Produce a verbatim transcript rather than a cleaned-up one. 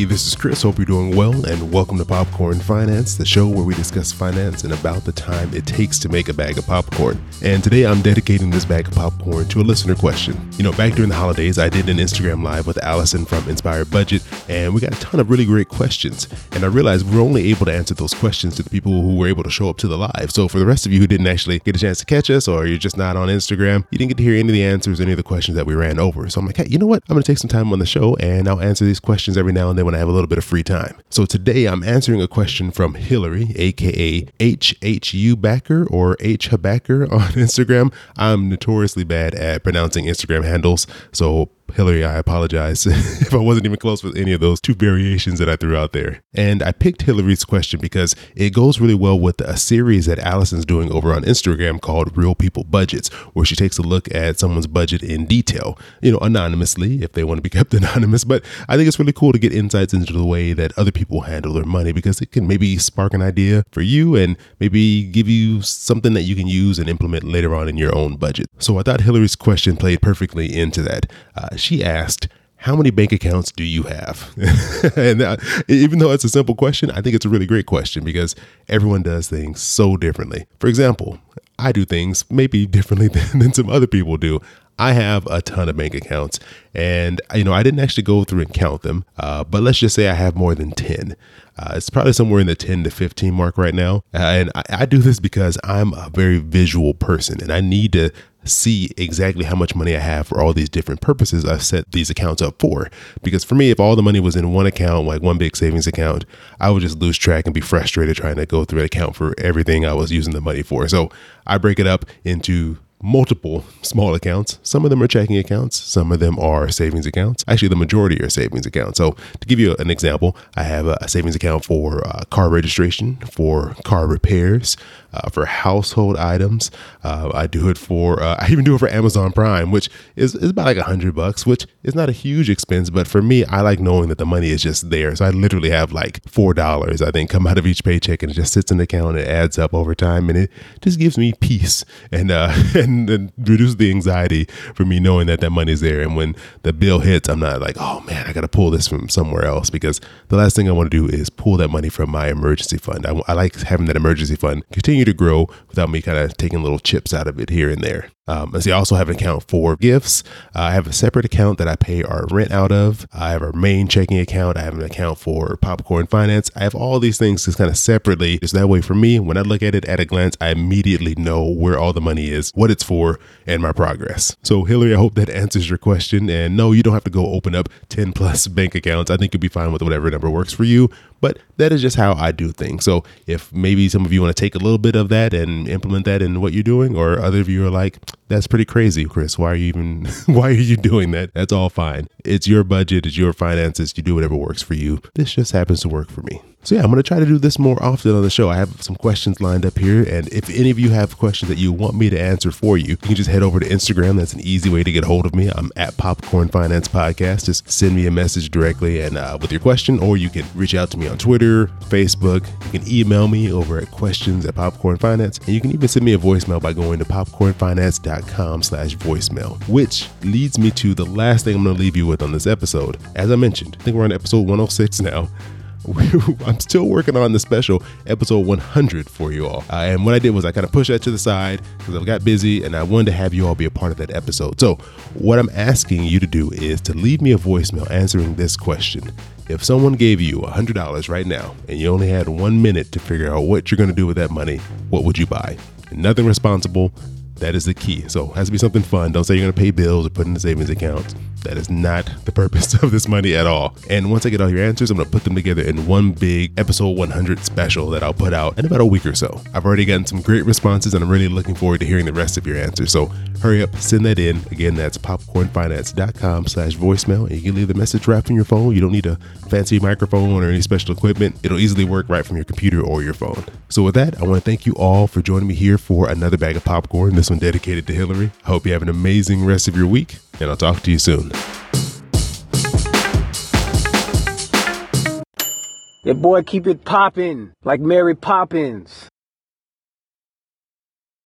Hey, this is Chris. Hope you're doing well, and welcome to Popcorn Finance, the show where we discuss finance and about the time it takes to make a bag of popcorn. And today I'm dedicating this bag of popcorn to a listener question. You know, back during the holidays, I did an Instagram Live with Allison from Inspired Budget, and we got a ton of really great questions. And I realized we were only able to answer those questions to the people who were able to show up to the live. So for the rest of you who didn't actually get a chance to catch us, or you're just not on Instagram, you didn't get to hear any of the answers, any of the questions that we ran over. So I'm like, hey, you know what? I'm going to take some time on the show, and I'll answer these questions every now and then when I have a little bit of free time. So today I'm answering a question from Hilary, aka H H U Backer or H Habacker on Instagram. I'm notoriously bad at pronouncing Instagram handles, so Hilary, I apologize if I wasn't even close with any of those two variations that I threw out there. And I picked Hilary's question because it goes really well with a series that Allison's doing over on Instagram called Real People Budgets, where she takes a look at someone's budget in detail, you know, anonymously if they want to be kept anonymous. But I think it's really cool to get insights into the way that other people handle their money, because it can maybe spark an idea for you and maybe give you something that you can use and implement later on in your own budget. So I thought Hilary's question played perfectly into that. Uh, She asked, how many bank accounts do you have? And uh, even though it's a simple question, I think it's a really great question because everyone does things so differently. For example, I do things maybe differently than, than some other people do. I have a ton of bank accounts, and you know, I didn't actually go through and count them, uh, but let's just say I have more than ten. Uh, it's probably somewhere in the ten to fifteen mark right now. Uh, and I, I do this because I'm a very visual person, and I need to see exactly how much money I have for all these different purposes I've set these accounts up for. Because for me, if all the money was in one account, like one big savings account, I would just lose track and be frustrated trying to go through an account for everything I was using the money for. So I break it up into multiple small accounts. Some of them are checking accounts. Some of them are savings accounts. Actually, the majority are savings accounts. So to give you an example, I have a savings account for uh, car registration, for car repairs, uh, for household items. Uh, I do it for, uh, I even do it for Amazon Prime, which is, is about like a hundred bucks, which is not a huge expense. But for me, I like knowing that the money is just there. So I literally have like four dollars, I think, come out of each paycheck, and it just sits in the account. It adds up over time, and it just gives me peace. And, uh, and And then reduce the anxiety for me knowing that that money's there. And when the bill hits, I'm not like, oh man, I got to pull this from somewhere else, because the last thing I want to do is pull that money from my emergency fund. I, I like having that emergency fund continue to grow without me kind of taking little chips out of it here and there. Um, I also have an account for gifts. Uh, I have a separate account that I pay our rent out of. I have our main checking account. I have an account for Popcorn Finance. I have all these things just kind of separately. It's that way for me. When I look at it at a glance, I immediately know where all the money is, what it's for, and my progress. So Hilary, I hope that answers your question. And no, you don't have to go open up ten plus bank accounts. I think you'll be fine with whatever number works for you. But that is just how I do things. So if maybe some of you want to take a little bit of that and implement that in what you're doing, or other of you are like, that's pretty crazy, Chris. Why are you even, why are you doing that? That's all fine. It's your budget. It's your finances. You do whatever works for you. This just happens to work for me. So yeah, I'm going to try to do this more often on the show. I have some questions lined up here. And if any of you have questions that you want me to answer for you, you can just head over to Instagram. That's an easy way to get a hold of me. I'm at Popcorn Finance Podcast. Just send me a message directly and uh, with your question, or you can reach out to me on Twitter, Facebook. You can email me over at questions at Popcorn Finance. And you can even send me a voicemail by going to PopcornFinance.com slash voicemail, which leads me to the last thing I'm going to leave you with on this episode. As I mentioned, I think we're on episode one oh six now. I'm still working on the special episode one hundred for you all. Uh, and what I did was I kind of pushed that to the side because I got busy and I wanted to have you all be a part of that episode. So what I'm asking you to do is to leave me a voicemail answering this question. If someone gave you one hundred dollars right now and you only had one minute to figure out what you're going to do with that money, what would you buy? And nothing responsible. That is the key. So it has to be something fun. Don't say you're going to pay bills or put in the savings account. That is not the purpose of this money at all. And once I get all your answers, I'm going to put them together in one big episode one hundred special that I'll put out in about a week or so. I've already gotten some great responses, and I'm really looking forward to hearing the rest of your answers. So hurry up, send that in. Again, that's popcornfinance.com slash voicemail. And you can leave the message right from your phone. You don't need a fancy microphone or any special equipment. It'll easily work right from your computer or your phone. So with that, I want to thank you all for joining me here for another bag of popcorn. This one dedicated to Hilary. I hope you have an amazing rest of your week, and I'll talk to you soon. Your boy keep it poppin' like Mary Poppins.